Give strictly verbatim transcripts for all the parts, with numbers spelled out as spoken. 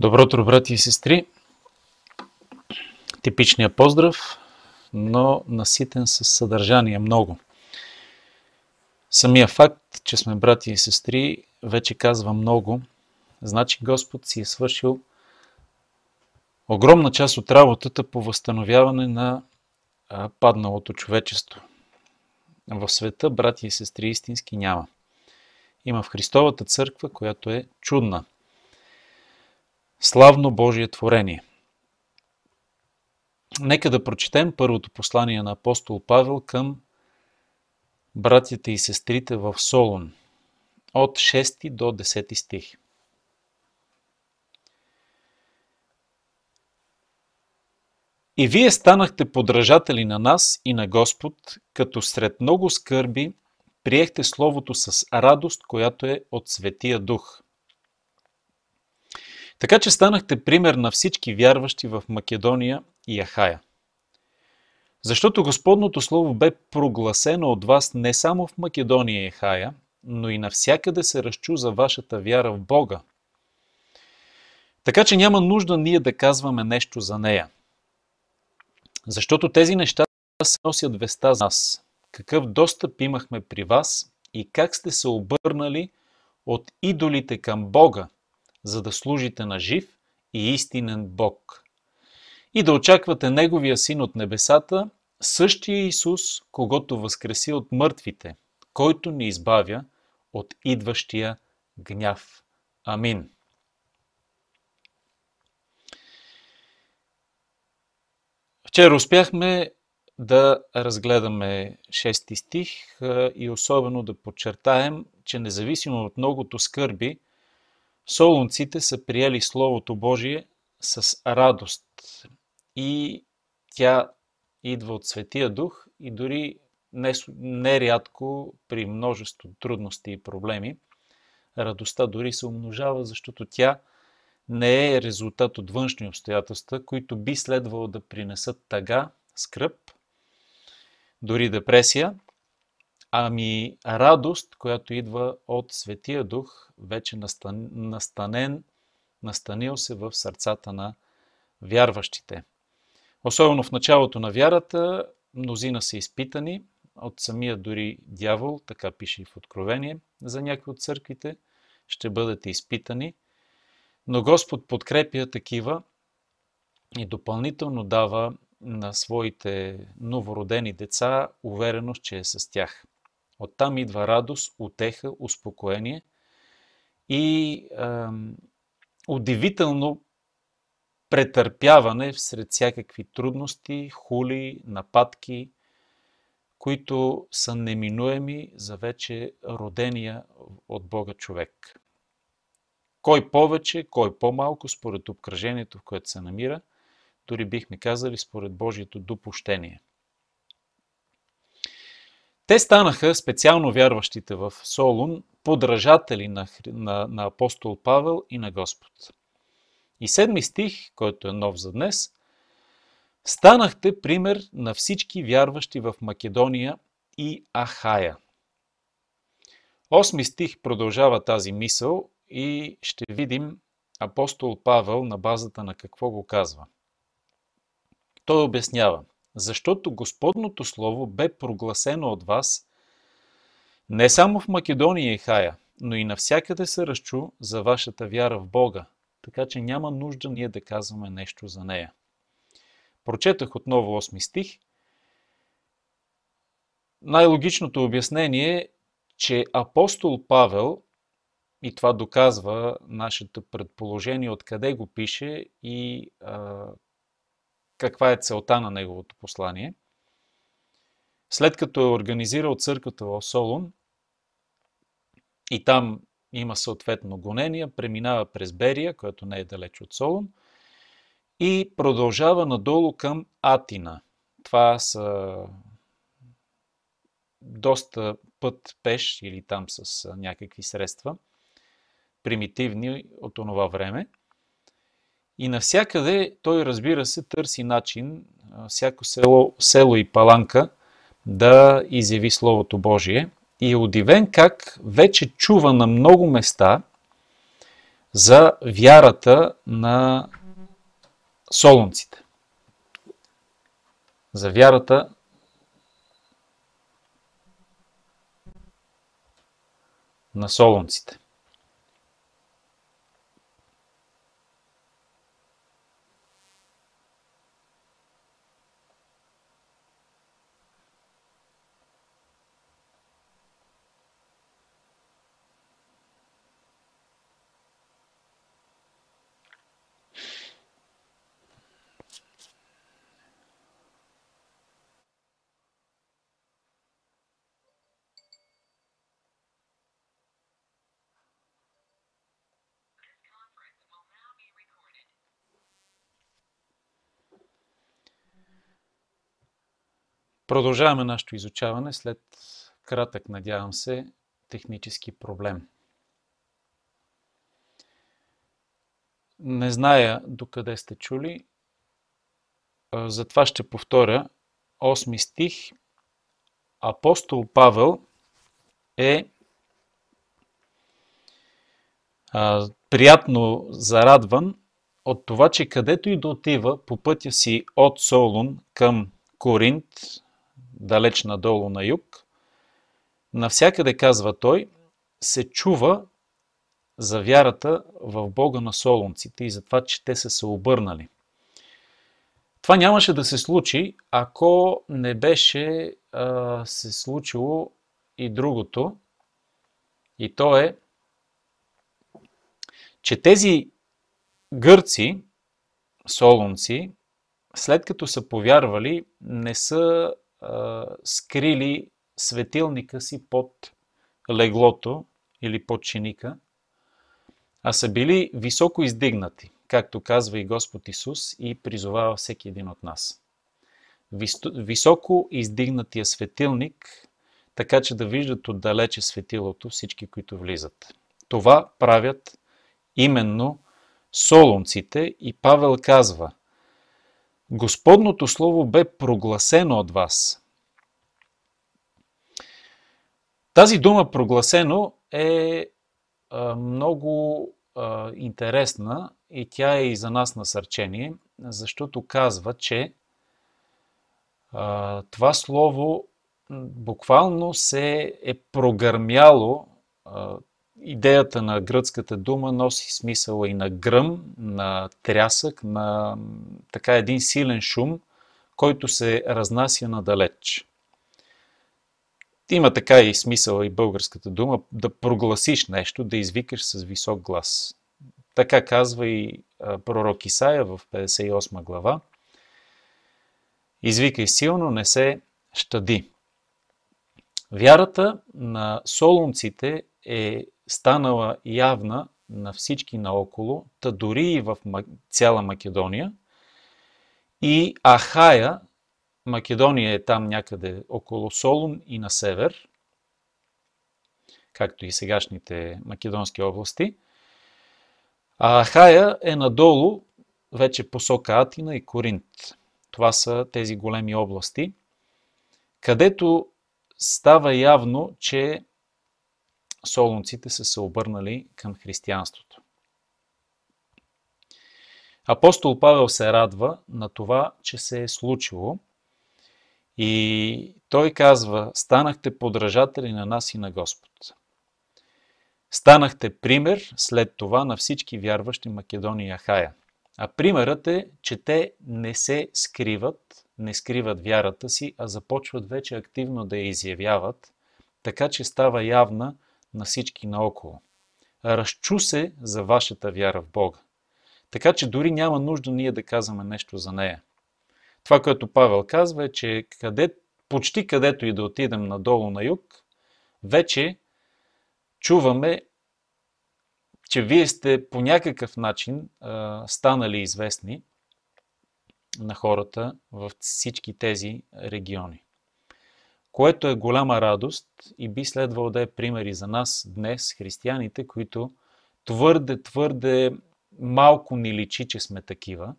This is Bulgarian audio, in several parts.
Добро утро, брати и сестри! Типичният поздрав, но наситен със съдържание много. Самия факт, че сме брати и сестри, вече казва много. Значи Господ си е свършил огромна част от работата по възстановяване на падналото човечество. В света брати и сестри истински няма. Има в Христовата църква, която е чудна. Славно Божие творение. Нека да прочетем първото послание на апостол Павел към братята и сестрите в Солун от шести до десети стих. И вие станахте подражатели на нас и на Господ, като сред много скърби приехте Словото с радост, която е от Светия Дух. Така че станахте пример на всички вярващи в Македония и Ахая. Защото Господното Слово бе прогласено от вас не само в Македония и Ахая, но и навсякъде се разчу за вашата вяра в Бога. Така че няма нужда ние да казваме нещо за нея. Защото тези неща се носят веста за нас. Какъв достъп имахме при вас и как сте се обърнали от идолите към Бога, за да служите на жив и истинен Бог. И да очаквате Неговия Син от небесата, същия Исус, когото възкреси от мъртвите, който ни избавя от идващия гняв. Амин. Вчера успяхме да разгледаме шести стих и особено да подчертаем, че независимо от многото скърби, солунците са приели Словото Божие с радост и тя идва от Светия Дух и дори нерядко при множество трудности и проблеми. Радостта дори се умножава, защото тя не е резултат от външни обстоятелства, които би следвало да принесат тъга, скръб, дори депресия, ами радост, която идва от Светия Дух, вече настанен, настанил се в сърцата на вярващите. Особено в началото на вярата, мнозина са изпитани от самия дори дявол, така пише и в Откровение за някои от църквите, ще бъдете изпитани, но Господ подкрепя такива и допълнително дава на своите новородени деца увереност, че е с тях. Оттам идва радост, утеха, успокоение и е, удивително претърпяване всред всякакви трудности, хули, нападки, които са неминуеми за вече родения от Бога човек. Кой повече, кой по-малко, според обкръжението, в което се намира, дори бихме казали според Божието допущение. Те станаха, специално вярващите в Солун, подражатели на, на, на апостол Павел и на Господ. И седми стих, който е нов за днес, станахте пример на всички вярващи в Македония и Ахая. Осми стих продължава тази мисъл и ще видим апостол Павел на базата на какво го казва. Той обяснява, защото Господното Слово бе прогласено от вас не само в Македония и Ахая, но и навсякъде се разчу за вашата вяра в Бога, така че няма нужда ние да казваме нещо за нея. Прочетах отново осми стих. Най-логичното обяснение е, че апостол Павел, и това доказва нашето предположение откъде го пише и а, каква е целта на неговото послание. След като е организирал църквата в Солун и там има съответно гонения, преминава през Берия, която не е далеч от Солун, и продължава надолу към Атина. Това са доста път пеш или там с някакви средства, примитивни от онова време. И навсякъде той, разбира се, търси начин, всяко село, село и паланка да изяви Словото Божие. И е удивен как вече чува на много места за вярата на солунците. За вярата на солунците. Продължаваме нашето изучаване след кратък, надявам се, технически проблем. Не зная докъде сте чули, затова ще повторя осми стих. Апостол Павел е а, приятно зарадван от това, че където и да отива по пътя си от Солун към Коринт, далеч надолу на юг, навсякъде, казва той, се чува за вярата в Бога на солунците и за това, че те са се обърнали. Това нямаше да се случи, ако не беше а, се случило и другото. И то е, че тези гърци, солунци, след като са повярвали, не са скрили светилника си под леглото или под чиника, а са били високо издигнати, както казва и Господ Исус и призовава всеки един от нас. Високо издигнатия светилник, така че да виждат отдалече светилото всички, които влизат. Това правят именно солунците и Павел казва: Господното слово бе прогласено от вас. Тази дума прогласено е много интересна и тя е и за нас насърчение, защото казва, че това слово буквално се е прогърмяло. Идеята на гръцката дума носи смисъла и на гръм, на трясък, на така един силен шум, който се разнася надалеч. Има така и смисъла и българската дума да прогласиш нещо, да извикаш с висок глас. Така казва и пророк Исаия в петдесет и осма глава. Извикай силно, не се щади. Вярата на солунците е станала явна на всички наоколо, та дори и в цяла Македония. И Ахая, Македония е там някъде около Солун и на север, както и сегашните македонски области. А Ахая е надолу, вече посока Атина и Коринт. Това са тези големи области, където става явно, че солунците са се обърнали към християнството. Апостол Павел се радва на това, че се е случило и той казва: станахте подражатели на нас и на Господ. Станахте пример след това на всички вярващи Македония и Ахая. А примерът е, че те не се скриват, не скриват вярата си, а започват вече активно да я изявяват, така че става явна на всички наоколо. Разчу се за вашата вяра в Бога. Така че дори няма нужда ние да казваме нещо за нея. Това, което Павел казва, е, че къде, почти където и да отидем надолу на юг, вече чуваме, че вие сте по някакъв начин а, станали известни на хората във всички тези региони, което е голяма радост и би следвало да е примери за нас днес, християните, които твърде, твърде малко ни личи, че сме такива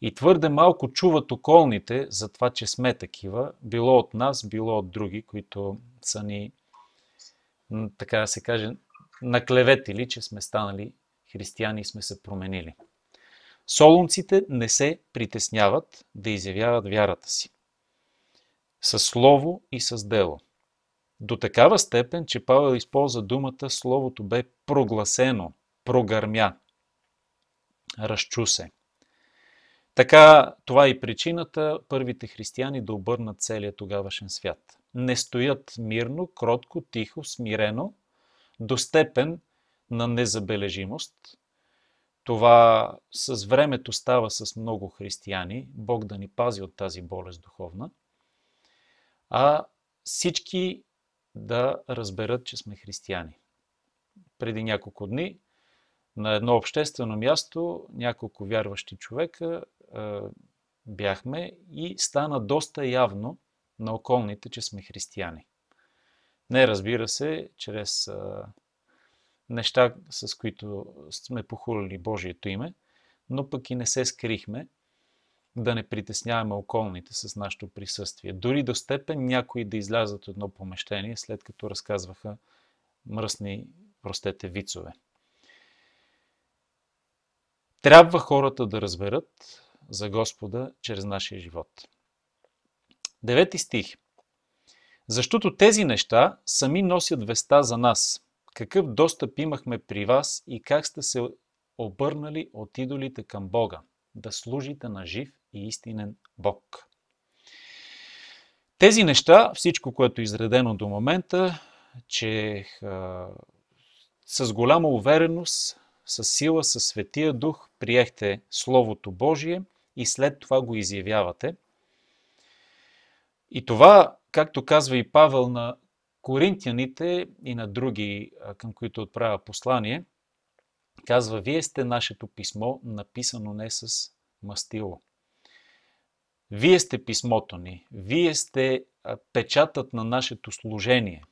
и твърде малко чуват околните за това, че сме такива, било от нас, било от други, които са ни, така да се каже, наклеветили, че сме станали християни сме се променили. Солунците не се притесняват да изявяват вярата си със слово и с дело. До такава степен, че Павел използва думата «словото бе прогласено», «прогърмя», «разчу се». Така, това е и причината първите християни да обърнат целия тогавашен свят. Не стоят мирно, кротко, тихо, смирено, до степен на незабележимост. Това с времето става с много християни, Бог да ни пази от тази болест духовна, а всички да разберат, че сме християни. Преди няколко дни на едно обществено място няколко вярващи човека е, бяхме и стана доста явно на околните, че сме християни. Не, разбира се, чрез е, неща, с които сме похулили Божието име, но пък и не се скрихме да не притесняваме околните с нашето присъствие. Дори до степен някои да излязат от едно помещение, след като разказваха мръсни, простете, вицове. Трябва хората да разберат за Господа чрез нашия живот. Девети стих. Защото тези неща сами носят веста за нас. Какъв достъп имахме при вас и как сте се обърнали от идолите към Бога, да служите на жив и истинен Бог. Тези неща, всичко, което е изредено до момента, че а, с голяма увереност, с сила, със Светия Дух приехте Словото Божие и след това го изявявате. И това, както казва и Павел на коринтияните и на други, към които отправя послание, казва, вие сте нашето писмо, написано не с мастило. Вие сте писмото ни, вие сте печатът на нашето служение.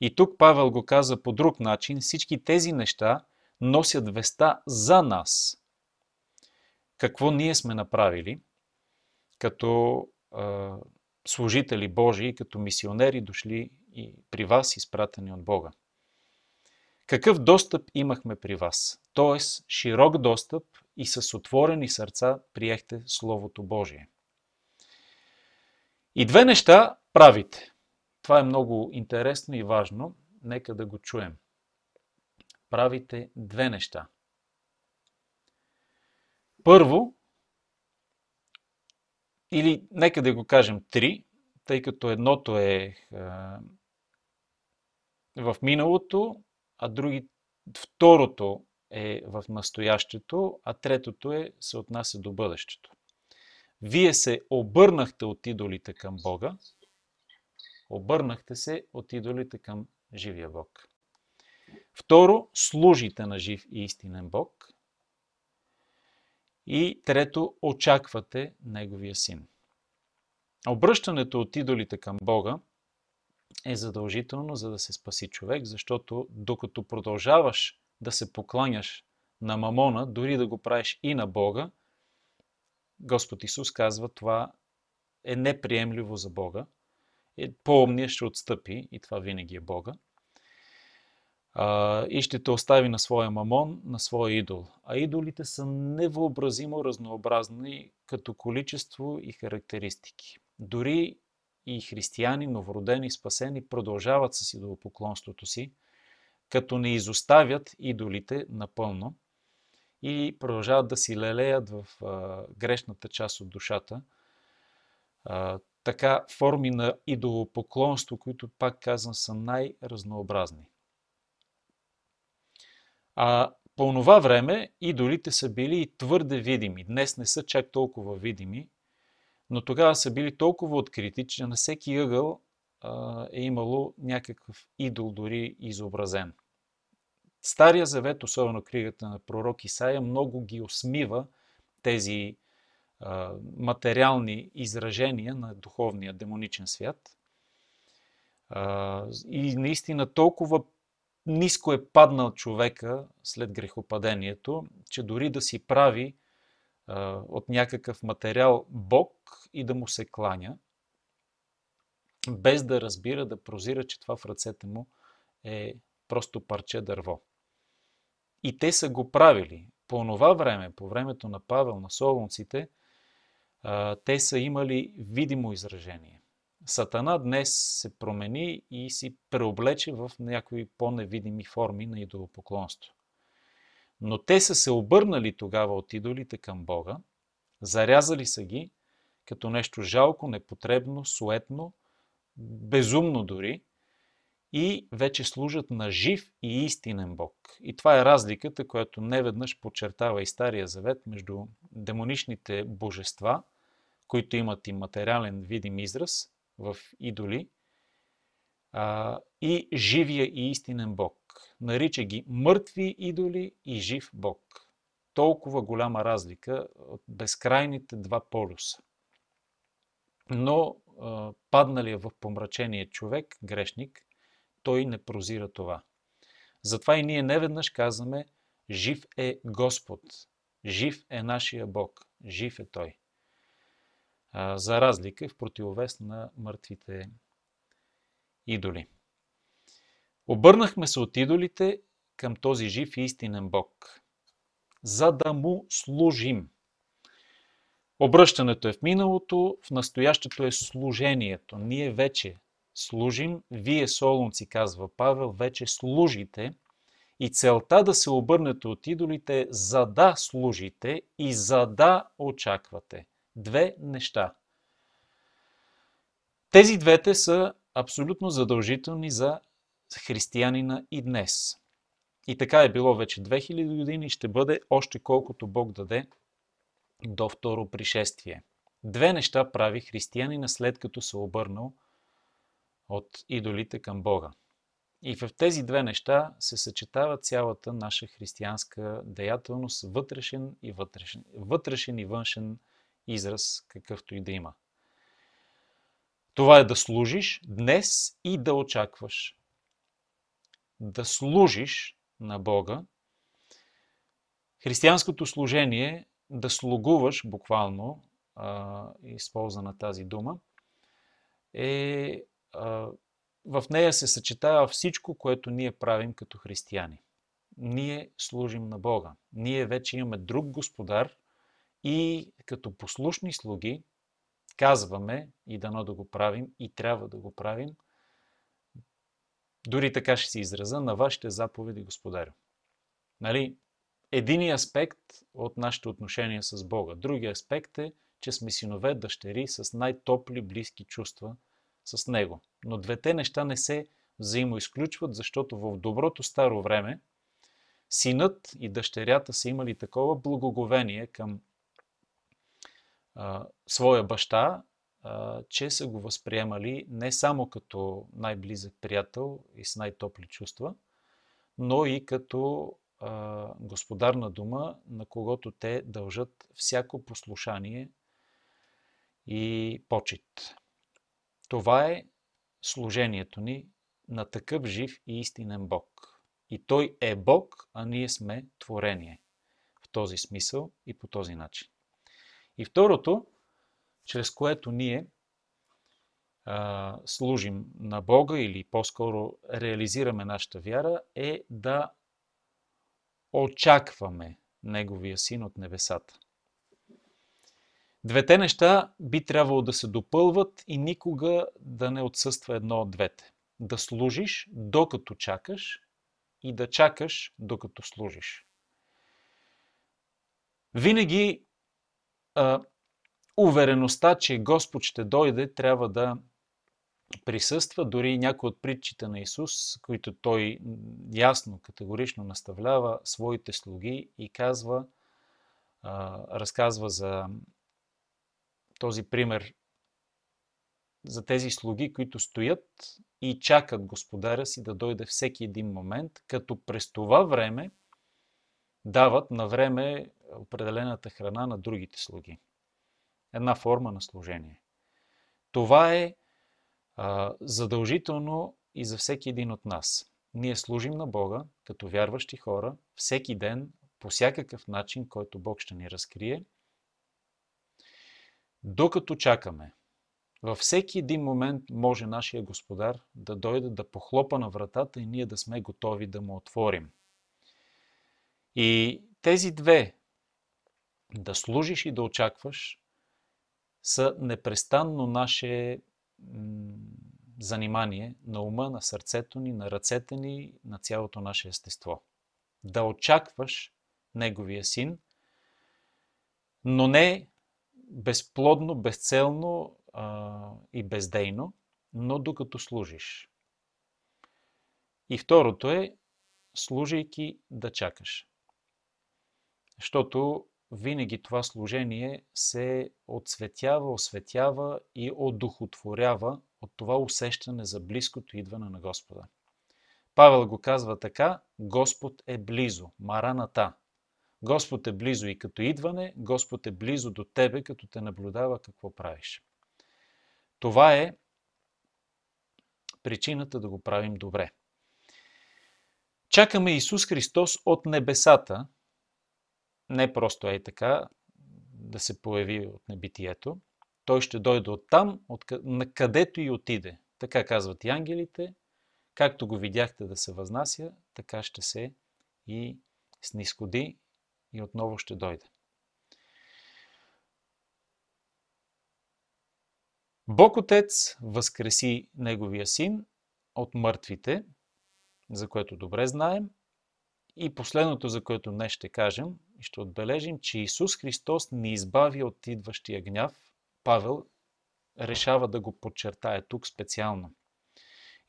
И тук Павел го каза по друг начин, всички тези неща носят веста за нас. Какво ние сме направили като е, служители Божии, като мисионери, дошли и при вас, изпратени от Бога. Какъв достъп имахме при вас? Тоест, широк достъп и с отворени сърца приехте Словото Божие. И две неща правите. Това е много интересно и важно. Нека да го чуем. Правите две неща. Първо, или нека да го кажем три, тъй като едното е, е в миналото, а други, второто е в настоящето, а третото е, се отнася до бъдещето. Вие се обърнахте от идолите към Бога, обърнахте се от идолите към живия Бог. Второ, служите на жив и истинен Бог. И трето, очаквате Неговия Син. Обръщането от идолите към Бога е задължително, за да се спаси човек, защото докато продължаваш да се покланяш на мамона, дори да го правиш и на Бога, Господ Исус казва, това е неприемливо за Бога. По-умният ще отстъпи, и това винаги е Бога, и ще те остави на своя мамон, на своя идол. А идолите са невъобразимо разнообразни като количество и характеристики. Дори и християни, новородени, спасени, продължават с идолопоклонството си, като не изоставят идолите напълно и продължават да си лелеят в а, грешната част от душата. А, така форми на идолопоклонство, които, пак казвам, са най-разнообразни. А по това време идолите са били и твърде видими. Днес не са чак толкова видими, но тогава са били толкова открити, че на всеки ъгъл а, е имало някакъв идол, дори изобразен. Стария завет, особено книгата на пророк Исаия, много ги осмива тези а, материални изражения на духовния демоничен свят. А, и наистина толкова ниско е паднал човека след грехопадението, че дори да си прави а, от някакъв материал Бог и да му се кланя, без да разбира, да прозира, че това в ръцете му е просто парче дърво. И те са го правили. По онова време, по времето на Павел, на солунците, те са имали видимо изражение. Сатана днес се промени и си преоблече в някои по-невидими форми на идолопоклонство. Но те са се обърнали тогава от идолите към Бога, зарязали са ги като нещо жалко, непотребно, суетно, безумно дори, и вече служат на жив и истинен Бог. И това е разликата, която неведнъж подчертава и Стария Завет между демоничните божества, които имат и материален видим израз в идоли, и живия и истинен Бог. Нарича ги мъртви идоли и жив Бог. Толкова голяма разлика от безкрайните два полюса. Но падналия в помрачение човек, грешник, той не прозира това. Затова и ние неведнъж казваме: жив е Господ, жив е нашия Бог, жив е Той. За разлика, в противовес на мъртвите идоли. Обърнахме се от идолите към този жив и истинен Бог, за да му служим. Обръщането е в миналото, в настоящето е служението. Ние вече служим, вие, солунци, казва Павел, вече служите, и целта да се обърнете от идолите е за да служите и за да очаквате. Две неща. Тези двете са абсолютно задължителни за християнина и днес. И така е било вече две хиляди години, ще бъде още колкото Бог даде до второ пришествие. Две неща прави християнина, след като се обърнал от идолите към Бога. И в тези две неща се съчетава цялата наша християнска деятелност, вътрешен и вътрешен, вътрешен и външен израз, какъвто и да има. Това е да служиш днес и да очакваш. Да служиш на Бога. Християнското служение, да слугуваш, буквално използвана тази дума, е... в нея се съчетава всичко, което ние правим като християни. Ние служим на Бога. Ние вече имаме друг Господар и като послушни слуги казваме, и дано да го правим, и трябва да го правим, дори така ще се израза: на вашите заповеди, Господарю. Нали? Единият аспект от нашите отношения с Бога. Другият аспект е, че сме синове, дъщери с най-топли, близки чувства с Него. Но двете неща не се взаимоизключват, защото в доброто старо време синът и дъщерята са имали такова благоговение към а, своя баща, а, че са го възприемали не само като най-близък приятел и с най-топли чувства, но и като а, господар на дома, на когото те дължат всяко послушание и почит. Това е служението ни на такъв жив и истинен Бог. И Той е Бог, а ние сме творение. В този смисъл и по този начин. И второто, чрез което ние а, служим на Бога, или по-скоро реализираме нашата вяра, е да очакваме Неговия Син от небесата. Двете неща би трябвало да се допълват и никога да не отсъства едно от двете. Да служиш докато чакаш и да чакаш докато служиш. Винаги а, увереността, че Господ ще дойде, трябва да присъства. Дори някои от притчите на Исус, които Той ясно, категорично наставлява своите слуги и казва, а, разказва за този пример за тези слуги, които стоят и чакат Господаря си да дойде всеки един момент, като през това време дават на време определената храна на другите слуги. Една форма на служение. Това е а, задължително и за всеки един от нас. Ние служим на Бога като вярващи хора всеки ден, по всякакъв начин, който Бог ще ни разкрие, докато чакаме. Във всеки един момент може нашия Господар да дойде, да похлопа на вратата и ние да сме готови да му отворим. И тези две, да служиш и да очакваш, са непрестанно наше занимание на ума, на сърцето ни, на ръцете ни, на цялото наше естество. Да очакваш Неговия Син, но не безплодно, безцелно а, и бездейно, но докато служиш. И второто е, служайки да чакаш. Защото винаги това служение се отцветява, осветява и одухотворява от това усещане за близкото идване на Господа. Павел го казва така: Господ е близо, мараната. Господ е близо и като идване, Господ е близо до тебе, като те наблюдава какво правиш. Това е причината да го правим добре. Чакаме Исус Христос от небесата, не просто е така, да се появи от небитието. Той ще дойде оттам, от там, на където и отиде. Така казват и ангелите. Както го видяхте да се възнася, така ще се и снисходи и отново ще дойде. Бог Отец възкреси Неговия Син от мъртвите, за което добре знаем. И последното, за което днес ще кажем, ще отбележим, че Исус Христос ни избави от идващия гняв. Павел решава да го подчертае тук специално.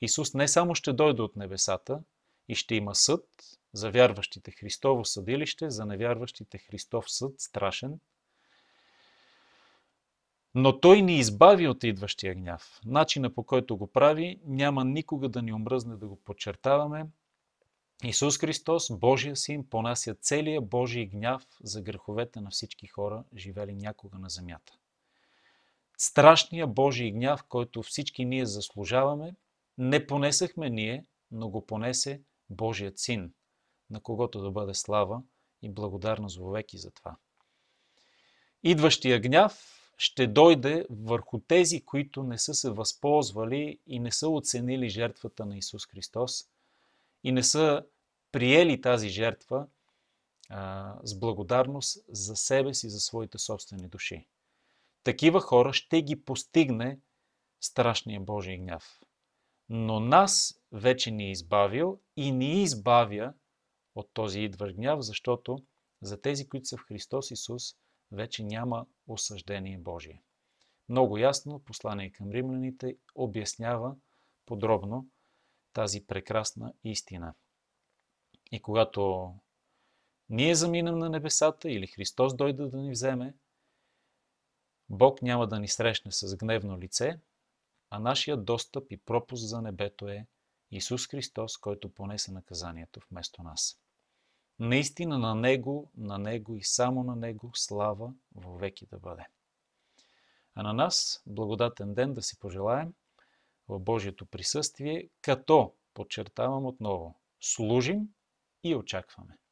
Исус не само ще дойде от небесата и ще има съд за вярващите, Христово съдилище, за невярващите Христов съд, страшен, но Той ни избави от идващия гняв. Начина, по който го прави, няма никога да ни омръзне да го подчертаваме. Исус Христос, Божия Син, понася целия Божий гняв за греховете на всички хора, живели някога на земята. Страшния Божий гняв, който всички ние заслужаваме, не понесахме ние, но го понесе Божият Син, на когото да бъде слава и благодарност вовеки за това. Идващия гняв ще дойде върху тези, които не са се възползвали и не са оценили жертвата на Исус Христос и не са приели тази жертва а, с благодарност за себе си, за своите собствени души. Такива хора ще ги постигне страшния Божий гняв. Но нас вече ни е избавил и ни избавя от този идващ гняв, защото за тези, които са в Христос Исус, вече няма осъждение Божие. Много ясно послание към римляните обяснява подробно тази прекрасна истина. И когато ние заминем на небесата или Христос дойде да ни вземе, Бог няма да ни срещне с гневно лице, а нашия достъп и пропуск за небето е Исус Христос, който понесе наказанието вместо нас. Наистина на Него, на Него и само на Него слава вовеки да бъде. А на нас благодатен ден да си пожелаем в Божието присъствие, като, подчертавам отново, служим и очакваме.